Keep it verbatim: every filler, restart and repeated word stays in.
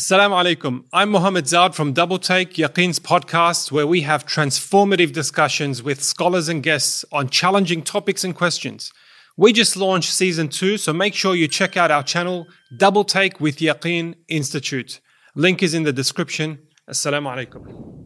Assalamu alaikum. I'm Muhammad Zaad from Double Take, Yaqeen's podcast, where we have transformative discussions with scholars and guests on challenging topics and questions. We just launched season two, so make sure you check out our channel, Double Take with Yaqeen Institute. Link is in the description. Assalamu alaikum.